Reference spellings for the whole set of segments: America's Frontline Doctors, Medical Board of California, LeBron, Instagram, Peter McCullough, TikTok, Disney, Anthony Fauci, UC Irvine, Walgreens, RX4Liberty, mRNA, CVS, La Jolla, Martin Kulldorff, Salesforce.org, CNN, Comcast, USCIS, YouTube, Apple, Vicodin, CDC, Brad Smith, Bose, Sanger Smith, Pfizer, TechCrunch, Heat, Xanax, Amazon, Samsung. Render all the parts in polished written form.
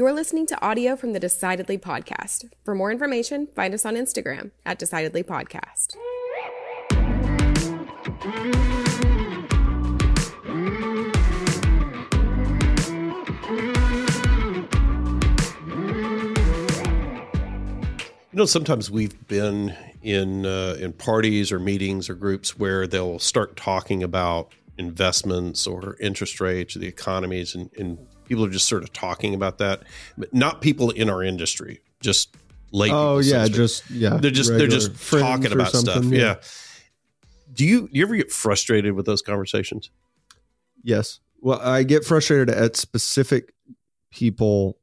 You're listening to audio from the Decidedly Podcast. For more information, find us on Instagram at Decidedly Podcast. You know, sometimes we've been in parties or meetings or groups where they'll start talking about investments or interest rates or the economies, and people are just sort of talking about that, but not people in our industry, just lay people. They're just talking about stuff. Yeah. Do you ever get frustrated with those conversations? Yes. Well, I get frustrated at specific people,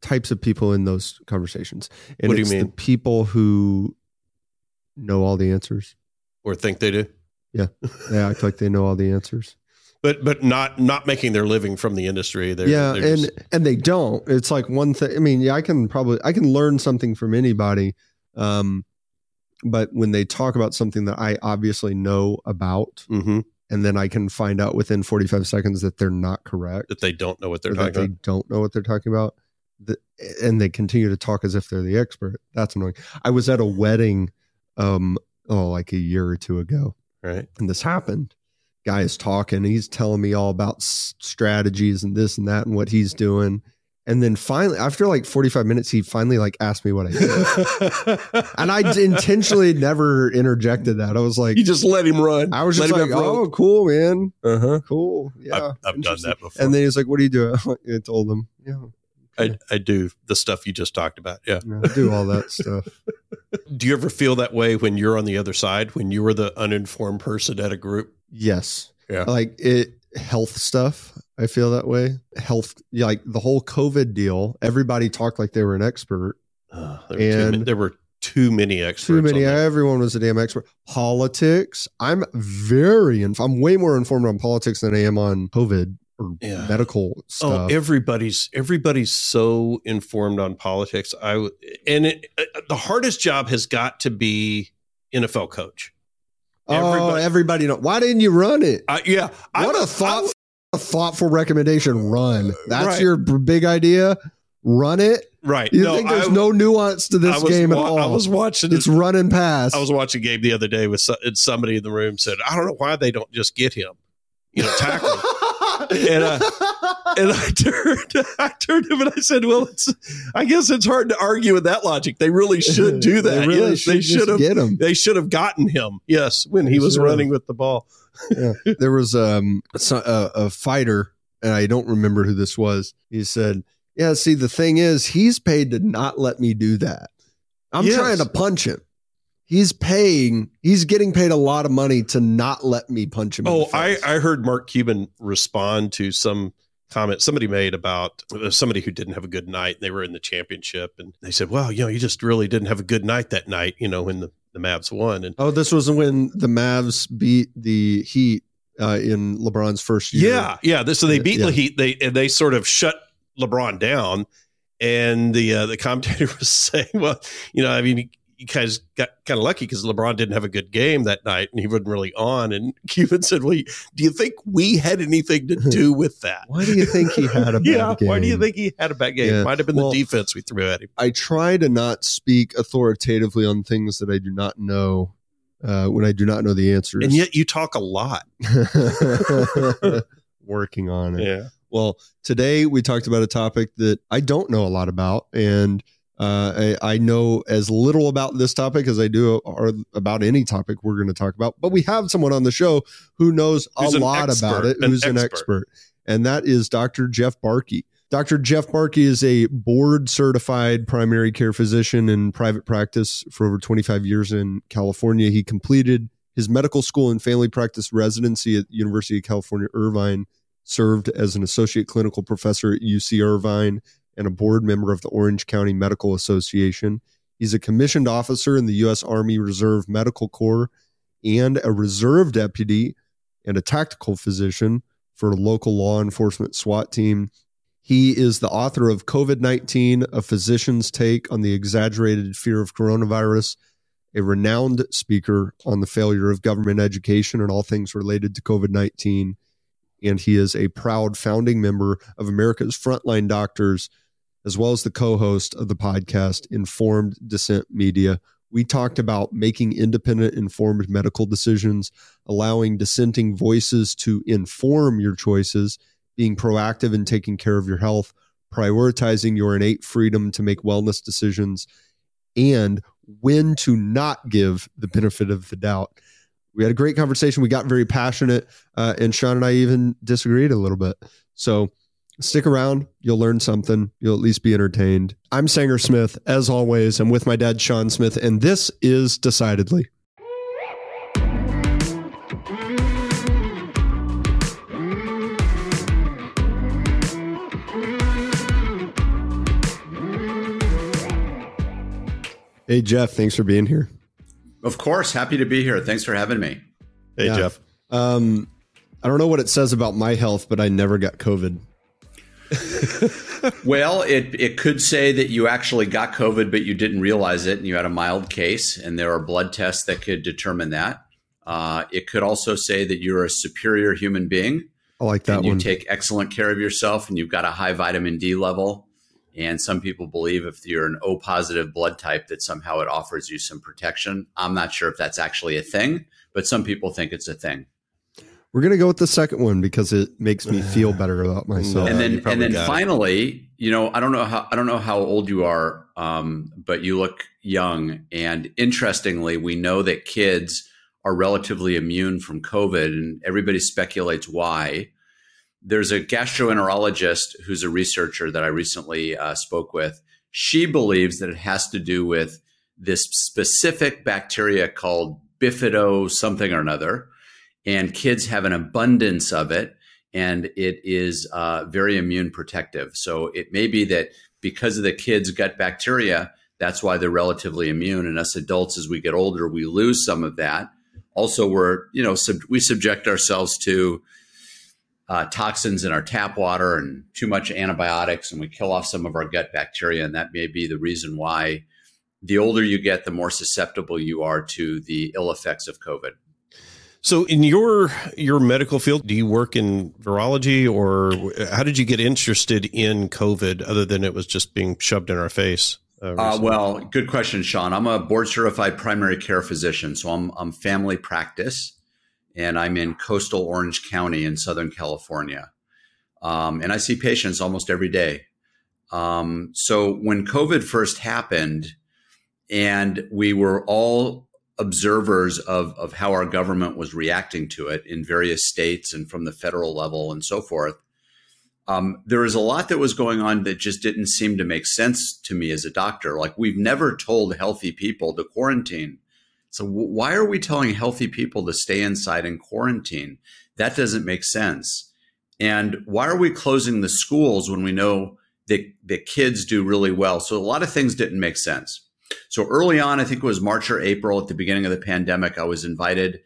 types of people in those conversations. And what do you mean? The people who know all the answers. Or think they do. Yeah. They act like they know all the answers. But not making their living from the industry. And they don't. It's like one thing. I mean, yeah, I can learn something from anybody. But when they talk about something that I obviously know about, mm-hmm. and then I can find out within 45 seconds that they're not correct. That they don't know what they're talking about. They don't know what they're talking about. And they continue to talk as if they're the expert. That's annoying. I was at a wedding, like a year or two ago. Right. And this happened. Guy is talking. He's telling me all about strategies and this and that and what he's doing. And then finally, after like 45 minutes, he finally like asked me what I did. And I intentionally never interjected that. I was like, you just let him run. I was just like, oh, cool, man. Uh-huh. Cool. Yeah. I've done that before. And then he's like, what do you do? I told him, yeah. I do the stuff you just talked about. Yeah. I do all that stuff. Do you ever feel that way when you're on the other side, when you were the uninformed person at a group? Yes. Yeah. Like health stuff. I feel that way. Health, like the whole COVID deal. Everybody talked like they were an expert. There were too many experts. Too many. Everyone was a damn expert. Politics. I'm way more informed on politics than I am on COVID. Medical stuff. Oh, everybody's so informed on politics. The hardest job has got to be NFL coach. Everybody knows. Why didn't you run it? A thoughtful recommendation. Run. That's right. Your big idea. Run it. Right. You think there's no nuance to this game at all. I was watching. It's run and pass. I was watching a game the other day and somebody in the room said, I don't know why they don't just get him. Tackle him. And I turned him and I said, well, I guess it's hard to argue with that logic. They really should do that. They should have gotten him. Yes. When he was running with the ball. Yeah. There was a fighter, and I don't remember who this was. He said, yeah, see, the thing is, he's paid to not let me do that. I'm trying to punch him. He's getting paid a lot of money to not let me punch him. Oh, I heard Mark Cuban respond to some comment somebody made about somebody who didn't have a good night. They were in the championship and they said, well, you just really didn't have a good night that night, when the Mavs won. And this was when the Mavs beat the Heat in LeBron's first year. Yeah. Yeah. So they beat the Heat. They sort of shut LeBron down. And the commentator was saying, well, you guys got kind of lucky because LeBron didn't have a good game that night and he wasn't really on. And Cuban said, well, do you think we had anything to do with that? Why do you think he had a bad game? Why do you think he had a bad game? Yeah. It might have been the defense we threw at him. I try to not speak authoritatively on things that I do not know when I do not know the answers. And yet you talk a lot. Working on it. Yeah. Well, today we talked about a topic that I don't know a lot about, and I know as little about this topic as I do about any topic we're going to talk about, but we have someone on the show who knows a lot about it, who's an expert, and that is Dr. Jeff Barkey. Dr. Jeff Barkey is a board-certified primary care physician in private practice for over 25 years in California. He completed his medical school and family practice residency at the University of California, Irvine, served as an associate clinical professor at UC Irvine, and a board member of the Orange County Medical Association. He's a commissioned officer in the U.S. Army Reserve Medical Corps and a reserve deputy and a tactical physician for a local law enforcement SWAT team. He is the author of COVID-19, A Physician's Take on the Exaggerated Fear of Coronavirus, a renowned speaker on the failure of government education and all things related to COVID-19. And he is a proud founding member of America's Frontline Doctors, as well as the co-host of the podcast, Informed Dissent Media. We talked about making independent, informed medical decisions, allowing dissenting voices to inform your choices, being proactive in taking care of your health, prioritizing your innate freedom to make wellness decisions, and when to not give the benefit of the doubt. We had a great conversation. We got very passionate, and Sean and I even disagreed a little bit. So stick around. You'll learn something. You'll at least be entertained. I'm Sanger Smith. As always, I'm with my dad, Sean Smith, and this is Decidedly. Hey, Jeff, thanks for being here. Of course. Happy to be here. Thanks for having me. Hey, yeah. Jeff. I don't know what it says about my health, but I never got COVID. Well, it could say that you actually got COVID, but you didn't realize it and you had a mild case, and there are blood tests that could determine that. It could also say that you're a superior human being. I like that one. You take excellent care of yourself and you've got a high vitamin D level. And some people believe if you're an O positive blood type that somehow it offers you some protection. I'm not sure if that's actually a thing, but some people think it's a thing. We're going to go with the second one because it makes me feel better about myself. And then finally, you know, I don't know how old you are, but you look young. And interestingly, we know that kids are relatively immune from COVID, and everybody speculates why. There's a gastroenterologist who's a researcher that I recently spoke with. She believes that it has to do with this specific bacteria called bifido something or another, and kids have an abundance of it, and it is very immune protective. So it may be that because of the kids' gut bacteria, that's why they're relatively immune, and us adults, as we get older, we lose some of that. Also, we subject ourselves to toxins in our tap water and too much antibiotics, and we kill off some of our gut bacteria. And that may be the reason why the older you get, the more susceptible you are to the ill effects of COVID. So in your medical field, do you work in virology, or how did you get interested in COVID other than it was just being shoved in our face? Well, good question, Sean. I'm a board certified primary care physician. So I'm family practice. And I'm in coastal Orange County in Southern California. And I see patients almost every day. So when COVID first happened and we were all observers of how our government was reacting to it in various states and from the federal level and so forth, there was a lot that was going on that just didn't seem to make sense to me as a doctor. Like, we've never told healthy people to quarantine. So why are we telling healthy people to stay inside and quarantine? That doesn't make sense. And why are we closing the schools when we know that kids do really well? So a lot of things didn't make sense. So early on, I think it was March or April at the beginning of the pandemic, I was invited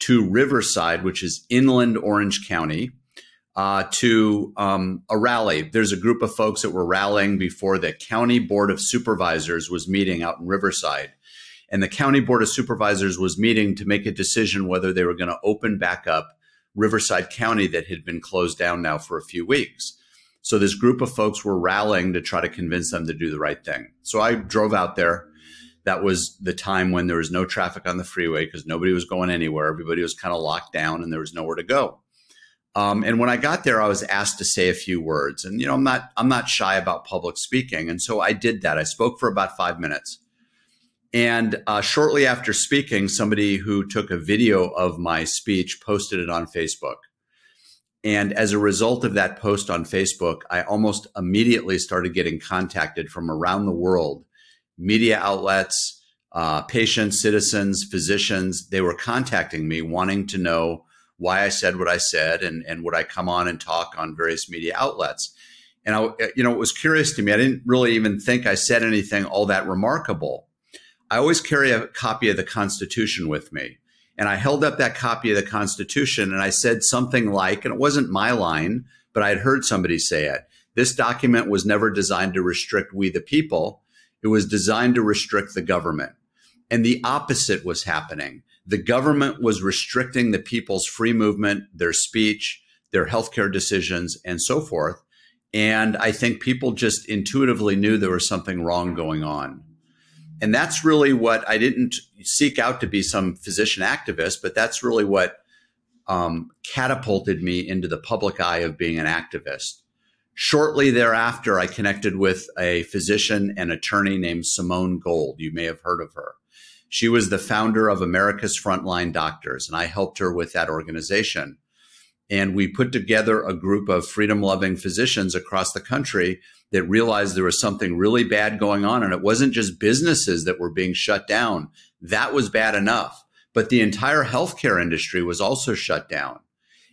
to Riverside, which is inland Orange County, to a rally. There's a group of folks that were rallying before the County Board of Supervisors was meeting out in Riverside. And the County Board of Supervisors was meeting to make a decision whether they were going to open back up Riverside County that had been closed down now for a few weeks. So this group of folks were rallying to try to convince them to do the right thing. So I drove out there. That was the time when there was no traffic on the freeway because nobody was going anywhere. Everybody was kind of locked down and there was nowhere to go. And when I got there, I was asked to say a few words. And, you know, I'm not shy about public speaking. And so I did that. I spoke for about 5 minutes. And shortly after speaking, somebody who took a video of my speech posted it on Facebook. And as a result of that post on Facebook, I almost immediately started getting contacted from around the world. Media outlets, patients, citizens, physicians, they were contacting me wanting to know why I said what I said and would I come on and talk on various media outlets. And, it was curious to me. I didn't really even think I said anything all that remarkable. I always carry a copy of the Constitution with me, and I held up that copy of the Constitution and I said something like, and it wasn't my line, but I had heard somebody say it, this document was never designed to restrict we the people. It was designed to restrict the government. And the opposite was happening. The government was restricting the people's free movement, their speech, their healthcare decisions, and so forth. And I think people just intuitively knew there was something wrong going on. And that's really what I didn't seek out to be some physician activist, but that's really what catapulted me into the public eye of being an activist. Shortly thereafter, I connected with a physician and attorney named Simone Gold. You may have heard of her. She was the founder of America's Frontline Doctors, and I helped her with that organization. And we put together a group of freedom-loving physicians across the country that realized there was something really bad going on. And it wasn't just businesses that were being shut down. That was bad enough. But the entire healthcare industry was also shut down.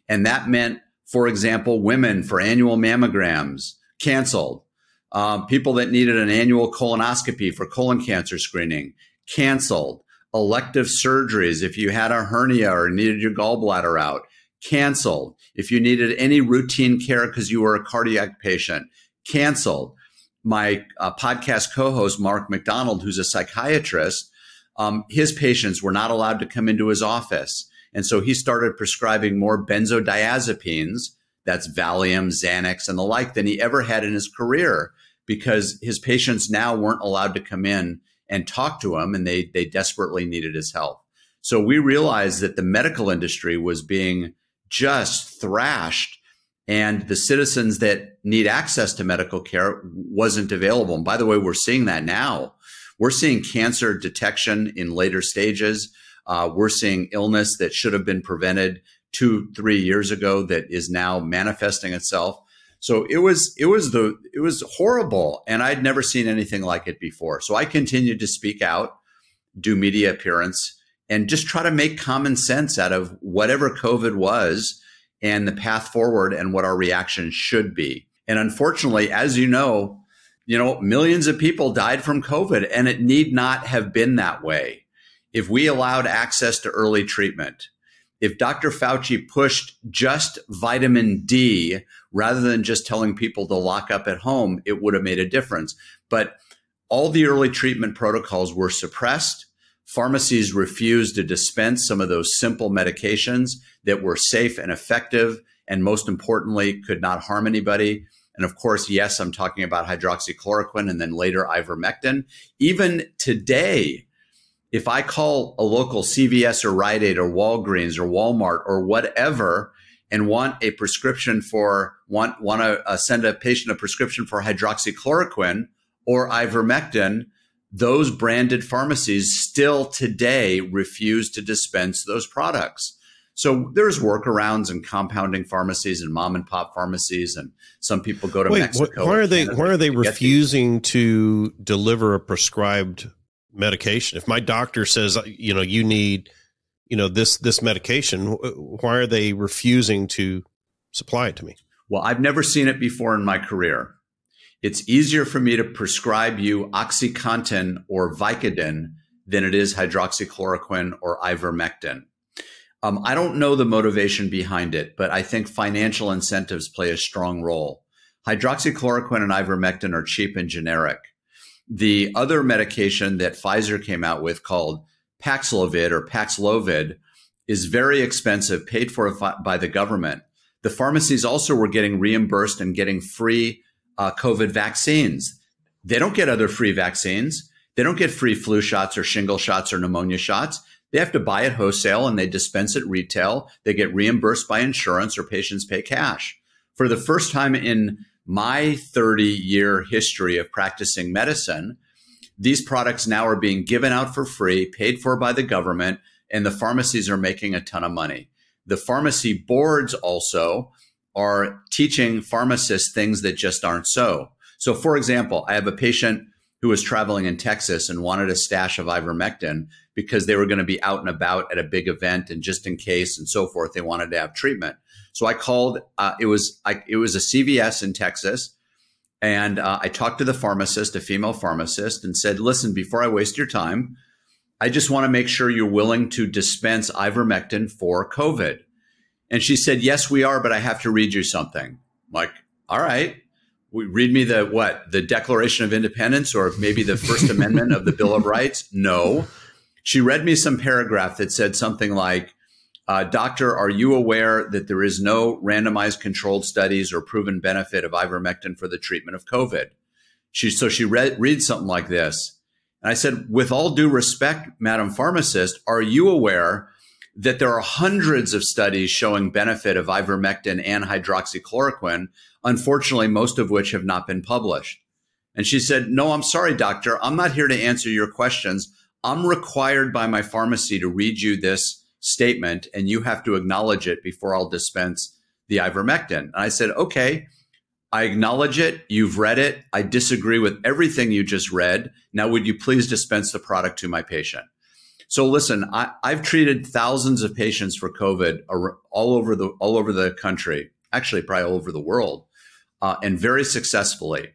And that meant, for example, women for annual mammograms canceled, people that needed an annual colonoscopy for colon cancer screening canceled, elective surgeries if you had a hernia or needed your gallbladder out canceled, if you needed any routine care because you were a cardiac patient canceled. My podcast co-host Mark McDonald, who's a psychiatrist, his patients were not allowed to come into his office. And so he started prescribing more benzodiazepines, that's Valium, Xanax, and the like, than he ever had in his career because his patients now weren't allowed to come in and talk to him, and they desperately needed his help. So we realized that the medical industry was being just thrashed, and the citizens that need access to medical care wasn't available. And by the way, we're seeing that now. We're seeing cancer detection in later stages. We're seeing illness that should have been prevented 2-3 years ago that is now manifesting itself. So it was horrible, and I'd never seen anything like it before. So I continued to speak out, do media appearance, and just try to make common sense out of whatever COVID was and the path forward and what our reaction should be. And unfortunately, as you know, millions of people died from COVID, and it need not have been that way. If we allowed access to early treatment, if Dr. Fauci pushed just vitamin D rather than just telling people to lock up at home, it would have made a difference. But all the early treatment protocols were suppressed. Pharmacies refused to dispense some of those simple medications that were safe and effective and, most importantly, could not harm anybody. And of course, yes, I'm talking about hydroxychloroquine and then later ivermectin. Even today, if I call a local CVS or Rite Aid or Walgreens or Walmart or whatever and want to send a patient a prescription for hydroxychloroquine or ivermectin, those branded pharmacies still today refuse to dispense those products. So there's workarounds and compounding pharmacies and mom and pop pharmacies, and some people go to Mexico. Why are they refusing to deliver a prescribed medication? If my doctor says, you need, this medication, why are they refusing to supply it to me? Well, I've never seen it before in my career. It's easier for me to prescribe you OxyContin or Vicodin than it is hydroxychloroquine or ivermectin. I don't know the motivation behind it, but I think financial incentives play a strong role. Hydroxychloroquine and ivermectin are cheap and generic. The other medication that Pfizer came out with called Paxlovid is very expensive, paid for by the government. The pharmacies also were getting reimbursed and getting free COVID vaccines. They don't get other free vaccines. They don't get free flu shots or shingle shots or pneumonia shots. They have to buy it wholesale, and they dispense it retail. They get reimbursed by insurance, or patients pay cash. For the first time in my 30-year history of practicing medicine, these products now are being given out for free, paid for by the government, and the pharmacies are making a ton of money. The pharmacy boards also are teaching pharmacists things that just aren't so. So, for example, I have a patient who was traveling in Texas and wanted a stash of ivermectin because they were going to be out and about at a big event, and just in case and so forth, they wanted to have treatment. So I called, it was a CVS in Texas, and I talked to the pharmacist, a female pharmacist, and said, listen, before I waste your time, I just want to make sure you're willing to dispense ivermectin for COVID. And she said, yes, we are, but I have to read you something. I'm like, all right, read me the Declaration of Independence, or maybe the First Amendment of the Bill of Rights? No. She read me some paragraph that said something like, Doctor, are you aware that there is no randomized controlled studies or proven benefit of ivermectin for the treatment of COVID? She reads something like this. And I said, with all due respect, Madam Pharmacist, are you aware that there are hundreds of studies showing benefit of ivermectin and hydroxychloroquine, unfortunately, most of which have not been published? And she said, no, I'm sorry, doctor. I'm not here to answer your questions. I'm required by my pharmacy to read you this statement, and you have to acknowledge it before I'll dispense the ivermectin. And I said, okay, I acknowledge it. You've read it. I disagree with everything you just read. Now, would you please dispense the product to my patient? So listen, I've treated thousands of patients for COVID all over the country, actually probably all over the world, and very successfully.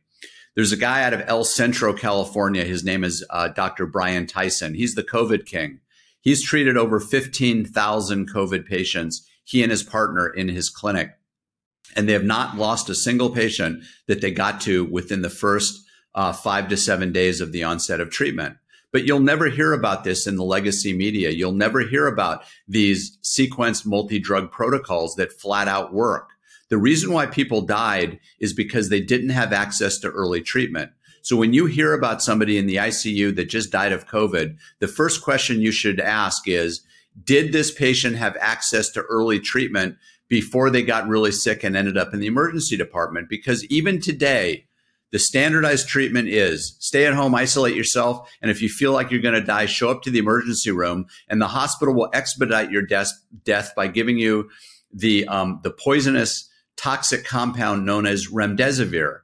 There's a guy out of El Centro, California. His name is Dr. Brian Tyson. He's the COVID king. He's treated over 15,000 COVID patients, he and his partner in his clinic. And they have not lost a single patient that they got to within the first 5 to 7 days of the onset of treatment. But you'll never hear about this in the legacy media. You'll never hear about these sequenced multi-drug protocols that flat out work. The reason why people died is because they didn't have access to early treatment. So when you hear about somebody in the ICU that just died of COVID, the first question you should ask is, did this patient have access to early treatment before they got really sick and ended up in the emergency department? Because even today, the standardized treatment is stay at home, isolate yourself, and if you feel like you're going to die, show up to the emergency room, and the hospital will expedite your death by giving you the poisonous toxic compound known as remdesivir.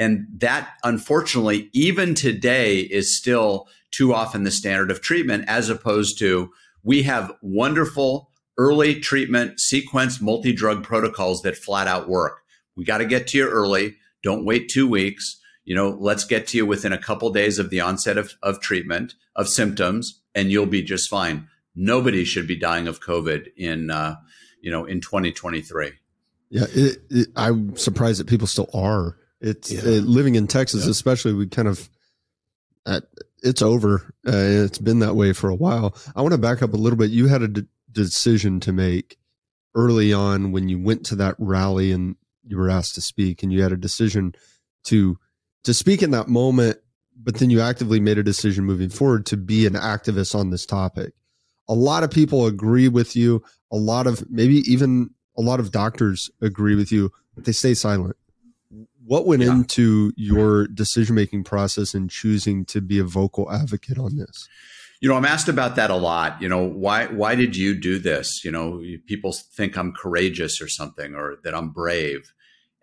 And that, unfortunately, even today is still too often the standard of treatment, as opposed to we have wonderful early treatment sequence multi-drug protocols that flat out work. We got to get to you early. Don't wait 2 weeks. You know, let's get to you within a couple days of the onset of treatment, of symptoms, and you'll be just fine. Nobody should be dying of COVID in 2023. Yeah, I'm surprised that people still are. Living in Texas, especially, we kind of, it's over. It's been that way for a while. I want to back up a little bit. You had a decision to make early on when you went to that rally and you were asked to speak, and you had a decision to speak in that moment, but then you actively made a decision moving forward to be an activist on this topic. A lot of people agree with you. A lot of doctors agree with you, but they stay silent. What went into your decision-making process in choosing to be a vocal advocate on this? You know, I'm asked about that a lot. You know, why did you do this? You know, people think I'm courageous or something, or that I'm brave.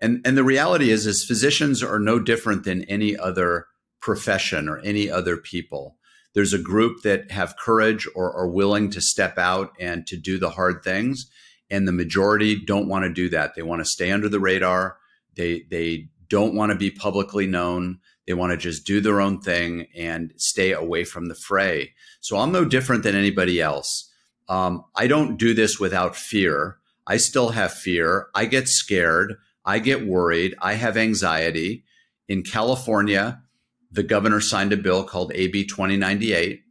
And the reality is physicians are no different than any other profession or any other people. There's a group that have courage or are willing to step out and to do the hard things. And the majority don't want to do that. They want to stay under the radar. They don't want to be publicly known. They want to just do their own thing and stay away from the fray. So I'm no different than anybody else. I don't do this without fear. I still have fear. I get scared. I get worried. I have anxiety. In California, the governor signed a bill called AB 2098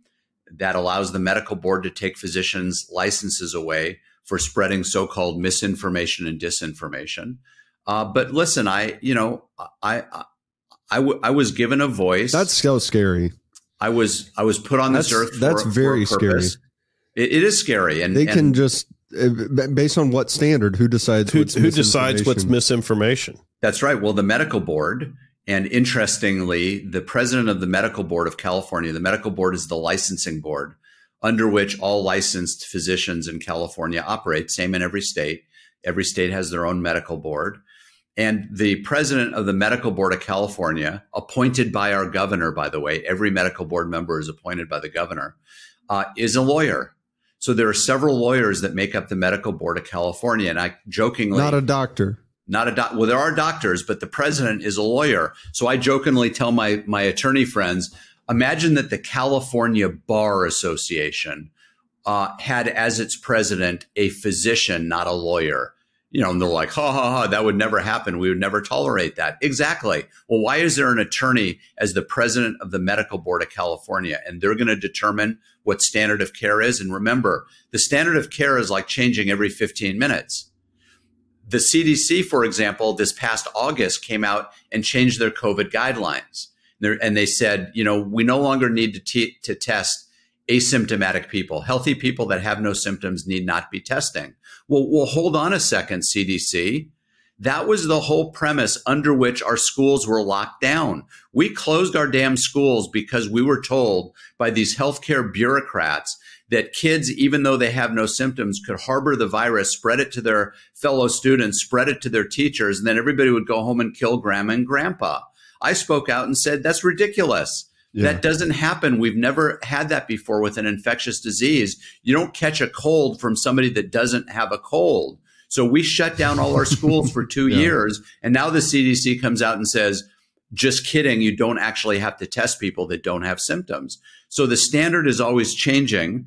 that allows the medical board to take physicians' licenses away for spreading so-called misinformation and disinformation. But listen, I was given a voice. That's so scary. I was put on this earth. That's very scary. It is scary. And they can just, based on what standard, who decides what's misinformation? That's right. Well, the medical board, and interestingly, the president of the Medical Board of California, the medical board is the licensing board under which all licensed physicians in California operate. Same in every state. Every state has their own medical board. And the president of the Medical Board of California, appointed by our governor, by the way, every medical board member is appointed by the governor, is a lawyer. So there are several lawyers that make up the Medical Board of California. And I jokingly... Not a doctor. Well, there are doctors, but the president is a lawyer. So I jokingly tell my attorney friends, imagine that the California Bar Association had as its president a physician, not a lawyer. you know, and they're like, ha, ha, ha, that would never happen. We would never tolerate that. Exactly. Well, why is there an attorney as the president of the Medical Board of California? And they're going to determine what standard of care is. And remember, the standard of care is like changing every 15 minutes. The CDC, for example, this past August came out and changed their COVID guidelines. And they said, you know, we no longer need to test asymptomatic people. Healthy people that have no symptoms need not be testing. Well, hold on a second, CDC. That was the whole premise under which our schools were locked down. We closed our damn schools because we were told by these healthcare bureaucrats that kids, even though they have no symptoms, could harbor the virus, spread it to their fellow students, spread it to their teachers, and then everybody would go home and kill grandma and grandpa. I spoke out and said, that's ridiculous. Yeah. That doesn't happen. We've never had that before with an infectious disease. You don't catch a cold from somebody that doesn't have a cold. So we shut down all our schools for two years. And now the CDC comes out and says, just kidding. You don't actually have to test people that don't have symptoms. So the standard is always changing.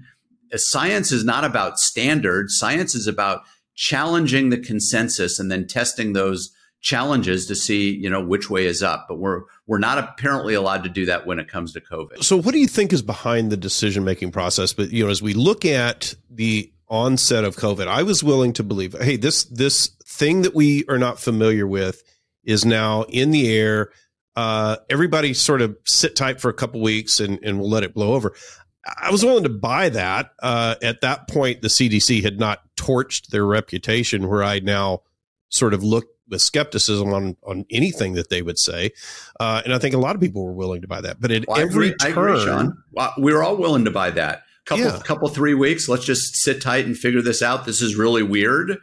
Science is not about standards. Science is about challenging the consensus and then testing those challenges to see, you know, which way is up. But we're not apparently allowed to do that when it comes to COVID. So what do you think is behind the decision-making process? But, you know, as we look at the onset of COVID, I was willing to believe, hey, this thing that we are not familiar with is now in the air. Everybody sort of sit tight for a couple weeks and we'll let it blow over. I was willing to buy that. At that point, the CDC had not torched their reputation where I now sort of look with skepticism on anything that they would say. And I think a lot of people were willing to buy that. But at every turn, I agree, Sean. We were all willing to buy that. Couple 3 weeks, let's just sit tight and figure this out. This is really weird.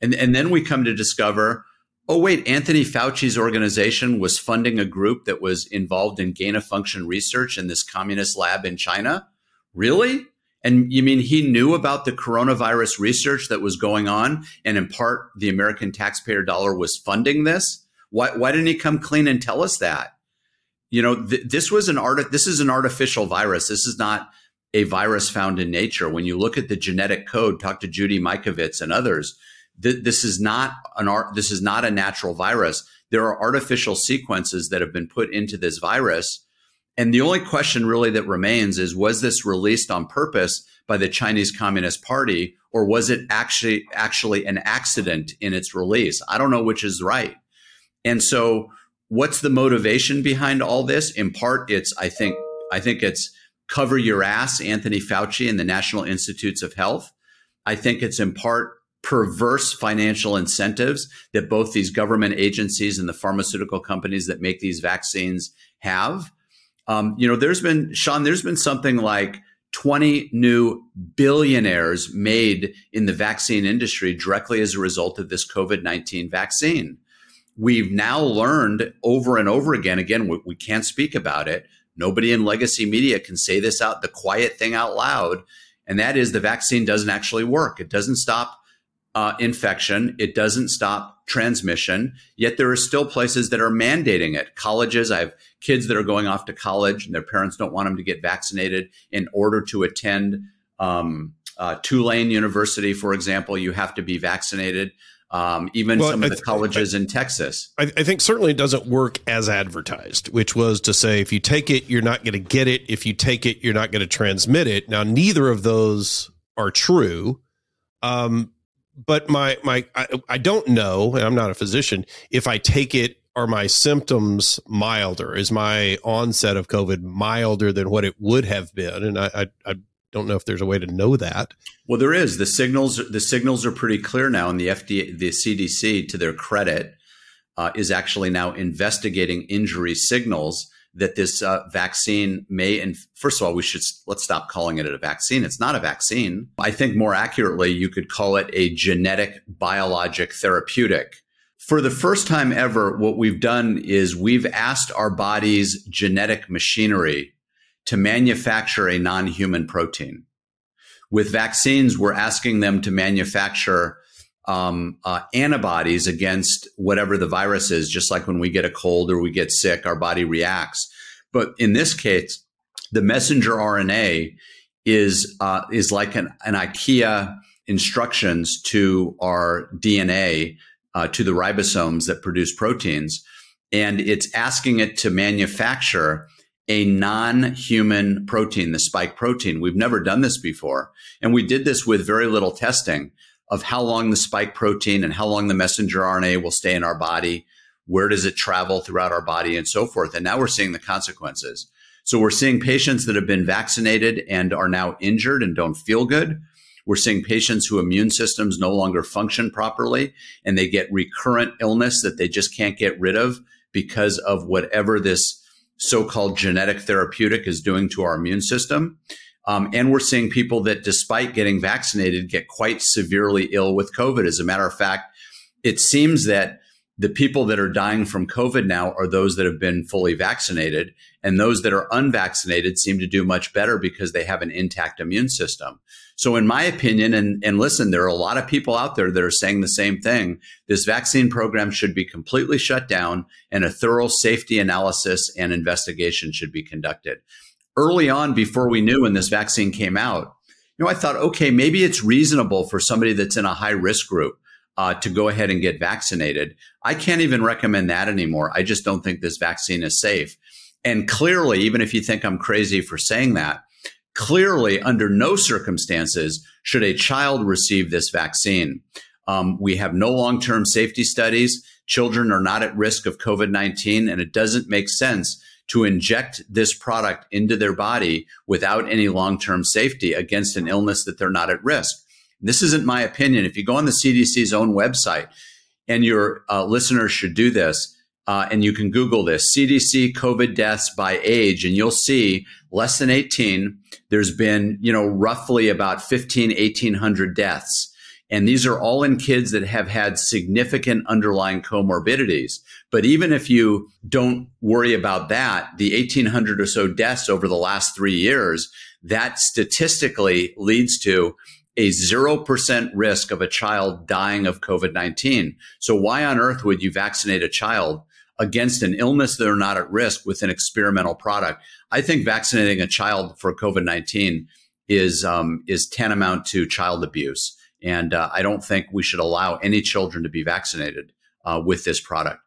And then we come to discover, oh, wait, Anthony Fauci's organization was funding a group that was involved in gain-of-function research in this communist lab in China. Really? And you mean he knew about the coronavirus research that was going on, and in part, the American taxpayer dollar was funding this? Why didn't he come clean and tell us that? You know, this is an artificial virus. This is not a virus found in nature. When you look at the genetic code, talk to Judy Mikovits and others, this is not a natural virus. There are artificial sequences that have been put into this virus. And the only question really that remains is, was this released on purpose by the Chinese Communist Party, or was it actually an accident in its release? I don't know which is right. And so what's the motivation behind all this? In part, it's, I think it's cover your ass, Anthony Fauci and the National Institutes of Health. I think it's in part perverse financial incentives that both these government agencies and the pharmaceutical companies that make these vaccines have. You know, there's been something like 20 new billionaires made in the vaccine industry directly as a result of this COVID-19 vaccine. We've now learned over and over again, we can't speak about it. Nobody in legacy media can say this out, the quiet thing out loud. And that is the vaccine doesn't actually work. It doesn't stop infection. It doesn't stop transmission. Yet there are still places that are mandating it. Colleges, I have kids that are going off to college and their parents don't want them to get vaccinated in order to attend Tulane University, for example. You have to be vaccinated. Colleges in Texas. I think certainly it doesn't work as advertised, which was to say, if you take it, you're not going to get it. If you take it, you're not going to transmit it. Now, neither of those are true. But I don't know, and I'm not a physician, if I take it, are my symptoms milder? Is my onset of COVID milder than what it would have been? And I don't know if there's a way to know that. Well, there is. The signals are pretty clear now, and the FDA, the CDC, to their credit, is actually now investigating injury signals that this vaccine may. And first of all, let's stop calling it a vaccine. It's not a vaccine. I think more accurately, you could call it a genetic biologic therapeutic. For the first time ever, what we've done is we've asked our body's genetic machinery to manufacture a non-human protein. With vaccines, we're asking them to manufacture antibodies against whatever the virus is, just like when we get a cold or we get sick, our body reacts. But in this case, the messenger RNA is like an IKEA instructions to our DNA, to the ribosomes that produce proteins. And it's asking it to manufacture a non-human protein, the spike protein. We've never done this before. And we did this with very little testing of how long the spike protein and how long the messenger RNA will stay in our body, where does it travel throughout our body, and so forth. And now we're seeing the consequences. So we're seeing patients that have been vaccinated and are now injured and don't feel good. We're seeing patients whose immune systems no longer function properly, and they get recurrent illness that they just can't get rid of because of whatever this so-called genetic therapeutic is doing to our immune system. And we're seeing people that, despite getting vaccinated, get quite severely ill with COVID. As a matter of fact, it seems that the people that are dying from COVID now are those that have been fully vaccinated, and those that are unvaccinated seem to do much better because they have an intact immune system. So in my opinion, and listen, there are a lot of people out there that are saying the same thing. This vaccine program should be completely shut down, and a thorough safety analysis and investigation should be conducted. Early on, before we knew when this vaccine came out, you know, I thought, okay, maybe it's reasonable for somebody that's in a high risk group to go ahead and get vaccinated. I can't even recommend that anymore. I just don't think this vaccine is safe. And clearly, even if you think I'm crazy for saying that, clearly under no circumstances should a child receive this vaccine. We have no long-term safety studies. Children are not at risk of COVID-19, and it doesn't make sense to inject this product into their body without any long-term safety against an illness that they're not at risk. This isn't my opinion. If you go on the CDC's own website, and your listeners should do this, and you can Google this, CDC COVID deaths by age, and you'll see less than 18, there's been, you know, roughly about 1,800 deaths. And these are all in kids that have had significant underlying comorbidities. But even if you don't worry about that, the 1,800 or so deaths over the last 3 years, that statistically leads to a 0% risk of a child dying of COVID-19. So why on earth would you vaccinate a child against an illness they're not at risk with an experimental product? I think vaccinating a child for COVID-19 is tantamount to child abuse. And I don't think we should allow any children to be vaccinated with this product.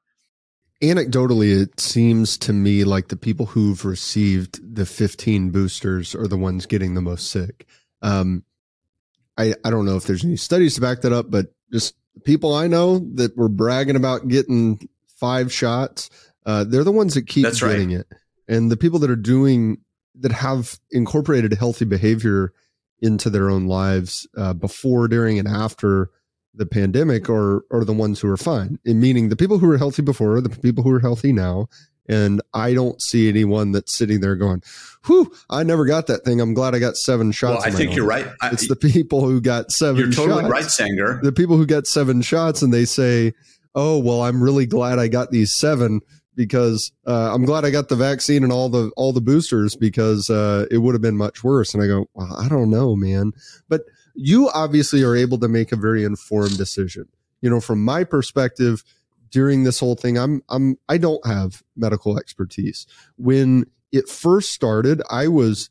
Anecdotally, it seems to me like the people who've received the 15 boosters are the ones getting the most sick. I don't know if there's any studies to back that up, but just the people I know that were bragging about getting 5 shots, they're the ones that keep getting it. And the people that are doing that have incorporated healthy behavior into their own lives before, during, and after the pandemic are the ones who are fine. And meaning the people who were healthy before are the people who are healthy now. And I don't see anyone that's sitting there going, whew, I never got that thing. I'm glad I got 7 shots. Well, I think you're right. It's the people who got 7 shots. You're totally right, Sanger. The people who got 7 shots and they say, oh, well, I'm really glad I got these 7 because I'm glad I got the vaccine and all the boosters because it would have been much worse. And I go, well, I don't know, man. But you obviously are able to make a very informed decision. You know, from my perspective, during this whole thing, I don't have medical expertise. When it first started, I was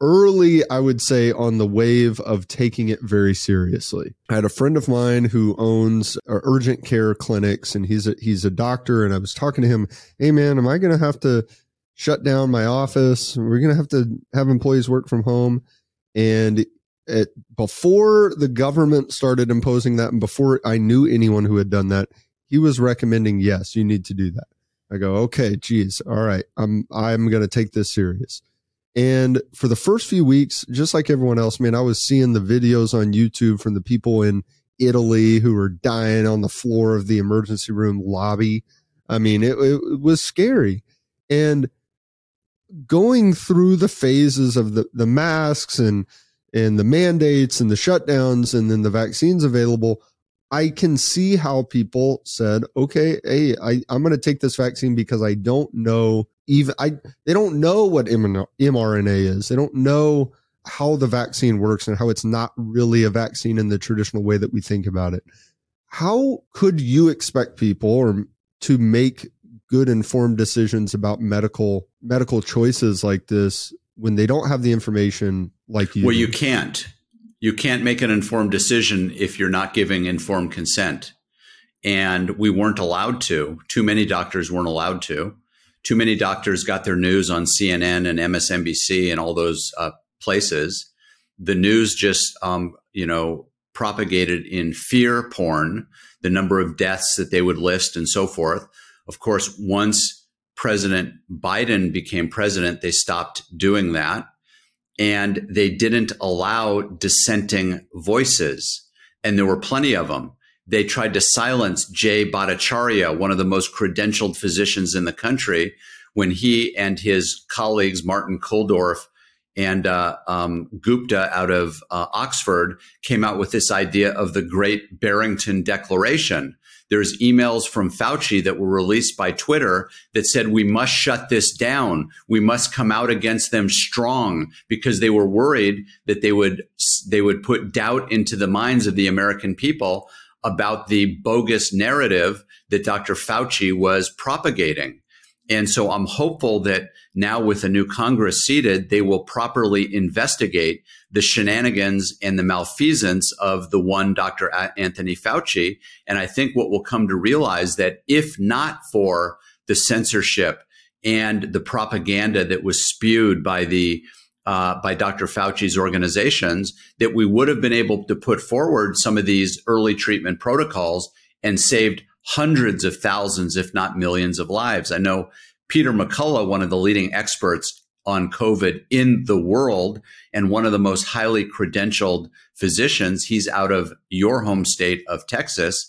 early, I would say, on the wave of taking it very seriously. I had a friend of mine who owns urgent care clinics, and he's a doctor. And I was talking to him, hey man, am I going to have to shut down my office? We're going to have employees work from home. And before the government started imposing that, and before I knew anyone who had done that, he was recommending, yes, you need to do that. I go, okay, geez, all right, I'm going to take this serious. And for the first few weeks, just like everyone else, man, I was seeing the videos on YouTube from the people in Italy who were dying on the floor of the emergency room lobby. I mean, it was scary. And going through the phases of the masks and the mandates and the shutdowns and then the vaccines available, I can see how people said, okay, hey, I'm going to take this vaccine because I don't know they don't know what mRNA is. They don't know how the vaccine works and how it's not really a vaccine in the traditional way that we think about it. How could you expect people to make good informed decisions about medical choices like this when they don't have the information like you? Well, you can't. you can't make an informed decision if you're not giving informed consent. And we weren't allowed to. Too many doctors weren't allowed to. Too many doctors got their news on CNN and MSNBC and all those places. The news just, propagated in fear porn, the number of deaths that they would list and so forth. Of course, once President Biden became president, they stopped doing that. And they didn't allow dissenting voices. And there were plenty of them. They tried to silence Jay Bhattacharya, one of the most credentialed physicians in the country, when he and his colleagues, Martin Kulldorff and Gupta out of Oxford, came out with this idea of the Great Barrington Declaration. There's emails from Fauci that were released by Twitter that said, we must shut this down. We must come out against them strong, because they were worried that they would put doubt into the minds of the American people about the bogus narrative that Dr. Fauci was propagating. And so I'm hopeful that now with a new Congress seated, they will properly investigate the shenanigans and the malfeasance of the one Dr. Anthony Fauci. And I think what we'll come to realize that if not for the censorship and the propaganda that was spewed by the by Dr. Fauci's organizations, that we would have been able to put forward some of these early treatment protocols and saved hundreds of thousands, if not millions of lives. I know Peter McCullough, one of the leading experts on COVID in the world and one of the most highly credentialed physicians, he's out of your home state of Texas,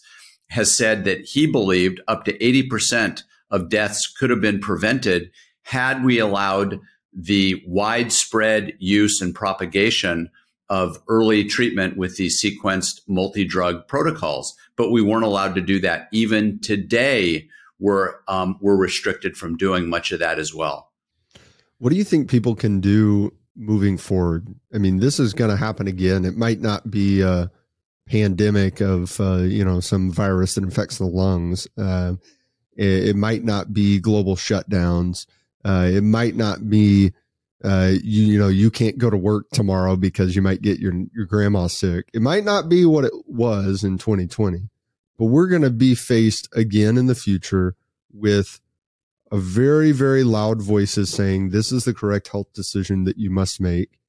has said that he believed up to 80% of deaths could have been prevented had we allowed the widespread use and propagation of early treatment with these sequenced multi-drug protocols. But we weren't allowed to do that. Even today, we're restricted from doing much of that as well. What do you think people can do moving forward? I mean, this is going to happen again. It might not be a pandemic of, some virus that infects the lungs. It might not be global shutdowns. It might not be, you can't go to work tomorrow because you might get your grandma sick. It might not be what it was in 2020, but we're going to be faced again in the future with a very, very loud voices saying this is the correct health decision that you must make,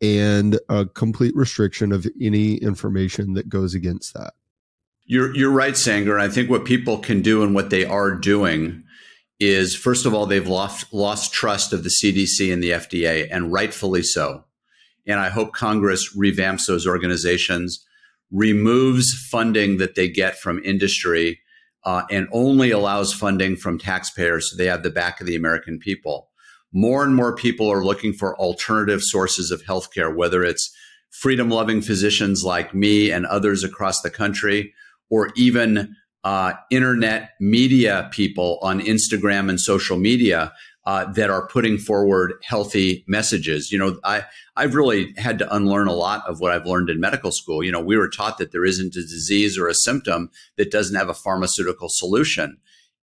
and a complete restriction of any information that goes against that. You're right, Sanger. I think what people can do and what they are doing is, first of all, they've lost trust of the CDC and the FDA, and rightfully so. And I hope Congress revamps those organizations, removes funding that they get from industry, and only allows funding from taxpayers, so they have the back of the American people. More and more people are looking for alternative sources of healthcare, whether it's freedom-loving physicians like me and others across the country, or even internet media people on Instagram and social media that are putting forward healthy messages. You know, I've really had to unlearn a lot of what I've learned in medical school. You know, we were taught that there isn't a disease or a symptom that doesn't have a pharmaceutical solution.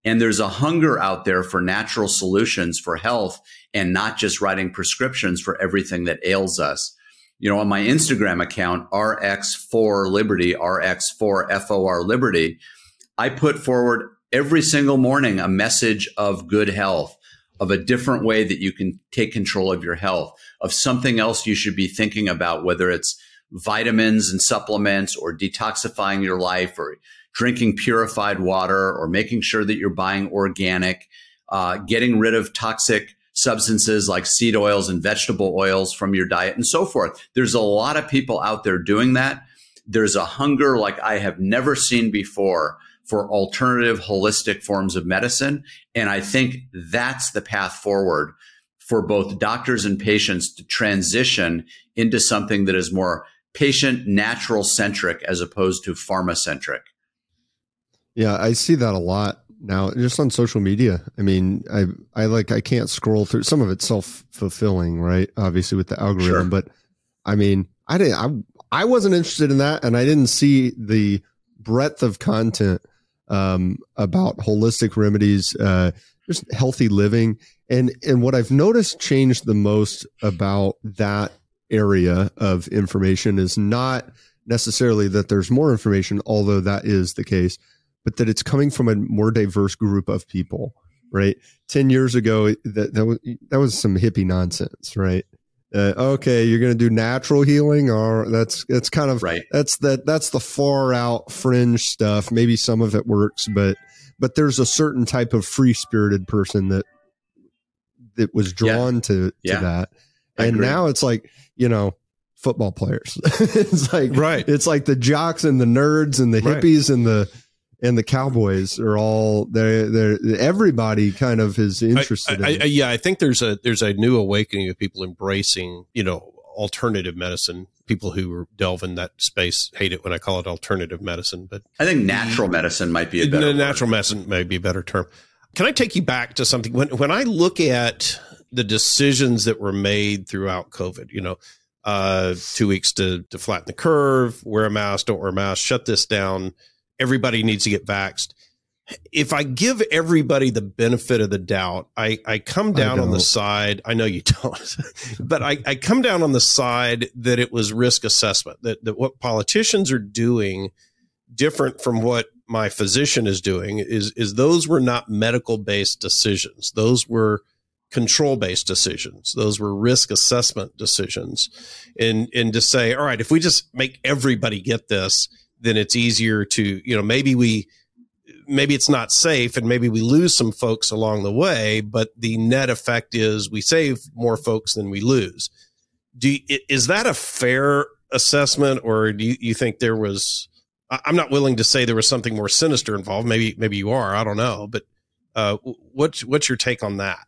And there's a hunger out there for natural solutions for health and not just writing prescriptions for everything that ails us. You know, on my Instagram account, RX4Liberty, RX4FOR Liberty, I put forward every single morning a message of good health, of a different way that you can take control of your health, of something else you should be thinking about, whether it's vitamins and supplements or detoxifying your life or drinking purified water or making sure that you're buying organic, getting rid of toxic substances like seed oils and vegetable oils from your diet and so forth. There's a lot of people out there doing that. There's a hunger like I have never seen before for alternative holistic forms of medicine. And I think that's the path forward for both doctors and patients to transition into something that is more patient, natural centric, as opposed to pharma centric. Yeah, I see that a lot now just on social media. I mean, I can't scroll through. Some of it's self-fulfilling, right? Obviously with the algorithm, sure. But I mean, I wasn't interested in that, and I didn't see the breadth of content about holistic remedies, just healthy living. And what I've noticed changed the most about that area of information is not necessarily that there's more information, although that is the case, but that it's coming from a more diverse group of people, right? 10 years ago, that was some hippie nonsense, right? Okay, you're going to do natural healing, or that's kind of right. That's the far out fringe stuff. Maybe some of it works, but there's a certain type of free spirited person that was drawn to that. And now it's like, you know, football players. It's like, right. It's like the jocks and the nerds and the hippies and the cowboys are all there. Everybody kind of is interested. I think there's a new awakening of people embracing, you know, alternative medicine. People who delve in that space hate it when I call it alternative medicine, but I think natural medicine might be a better term. Natural medicine may be a better term. Can I take you back to something? When I look at the decisions that were made throughout COVID, you know, 2 weeks to flatten the curve, wear a mask, don't wear a mask, shut this down. Everybody needs to get vaxxed. If I give everybody the benefit of the doubt, I come down on the side. I know you don't, but I come down on the side that it was risk assessment, that what politicians are doing different from what my physician is doing is those were not medical based decisions. Those were control based decisions. Those were risk assessment decisions. And to say, all right, if we just make everybody get this, then it's easier to, you know, maybe it's not safe and maybe we lose some folks along the way, but the net effect is we save more folks than we lose. Is that a fair assessment, or do you think there was, I'm not willing to say there was something more sinister involved. Maybe you are, I don't know, but what's your take on that?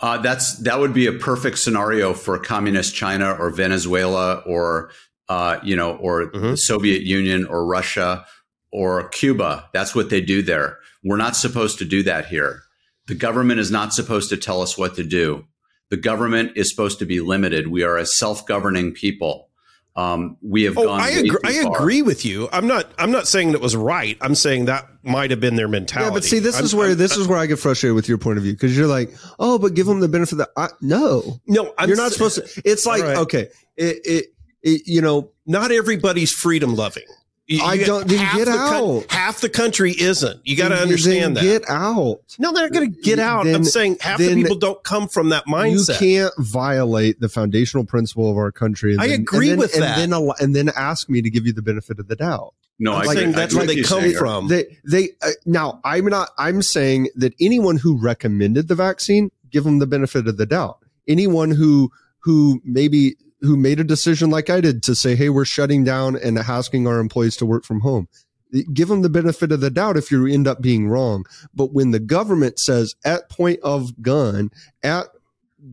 That would be a perfect scenario for communist China or Venezuela or, or the Soviet Union or Russia or Cuba. That's what they do there. We're not supposed to do that here. The government is not supposed to tell us what to do. The government is supposed to be limited. We are a self-governing people. We have gone. I agree with you. I'm not saying that was right. I'm saying that might have been their mentality. Yeah, but see, this is where I get frustrated with your point of view, because you're like, oh, but give them the benefit of the you're not supposed to. It's like, right. Okay, it you know, not everybody's freedom loving. Half the country isn't. You got to understand that. Get out. No, they're going to get out. I'm saying half the people don't come from that mindset. You can't violate the foundational principle of our country. I agree with that. And then ask me to give you the benefit of the doubt. No, I'm saying that's where they come from. Now, I'm saying that anyone who recommended the vaccine, give them the benefit of the doubt. Anyone who made a decision like I did to say, hey, we're shutting down and asking our employees to work from home, give them the benefit of the doubt if you end up being wrong. But when the government says at point of gun,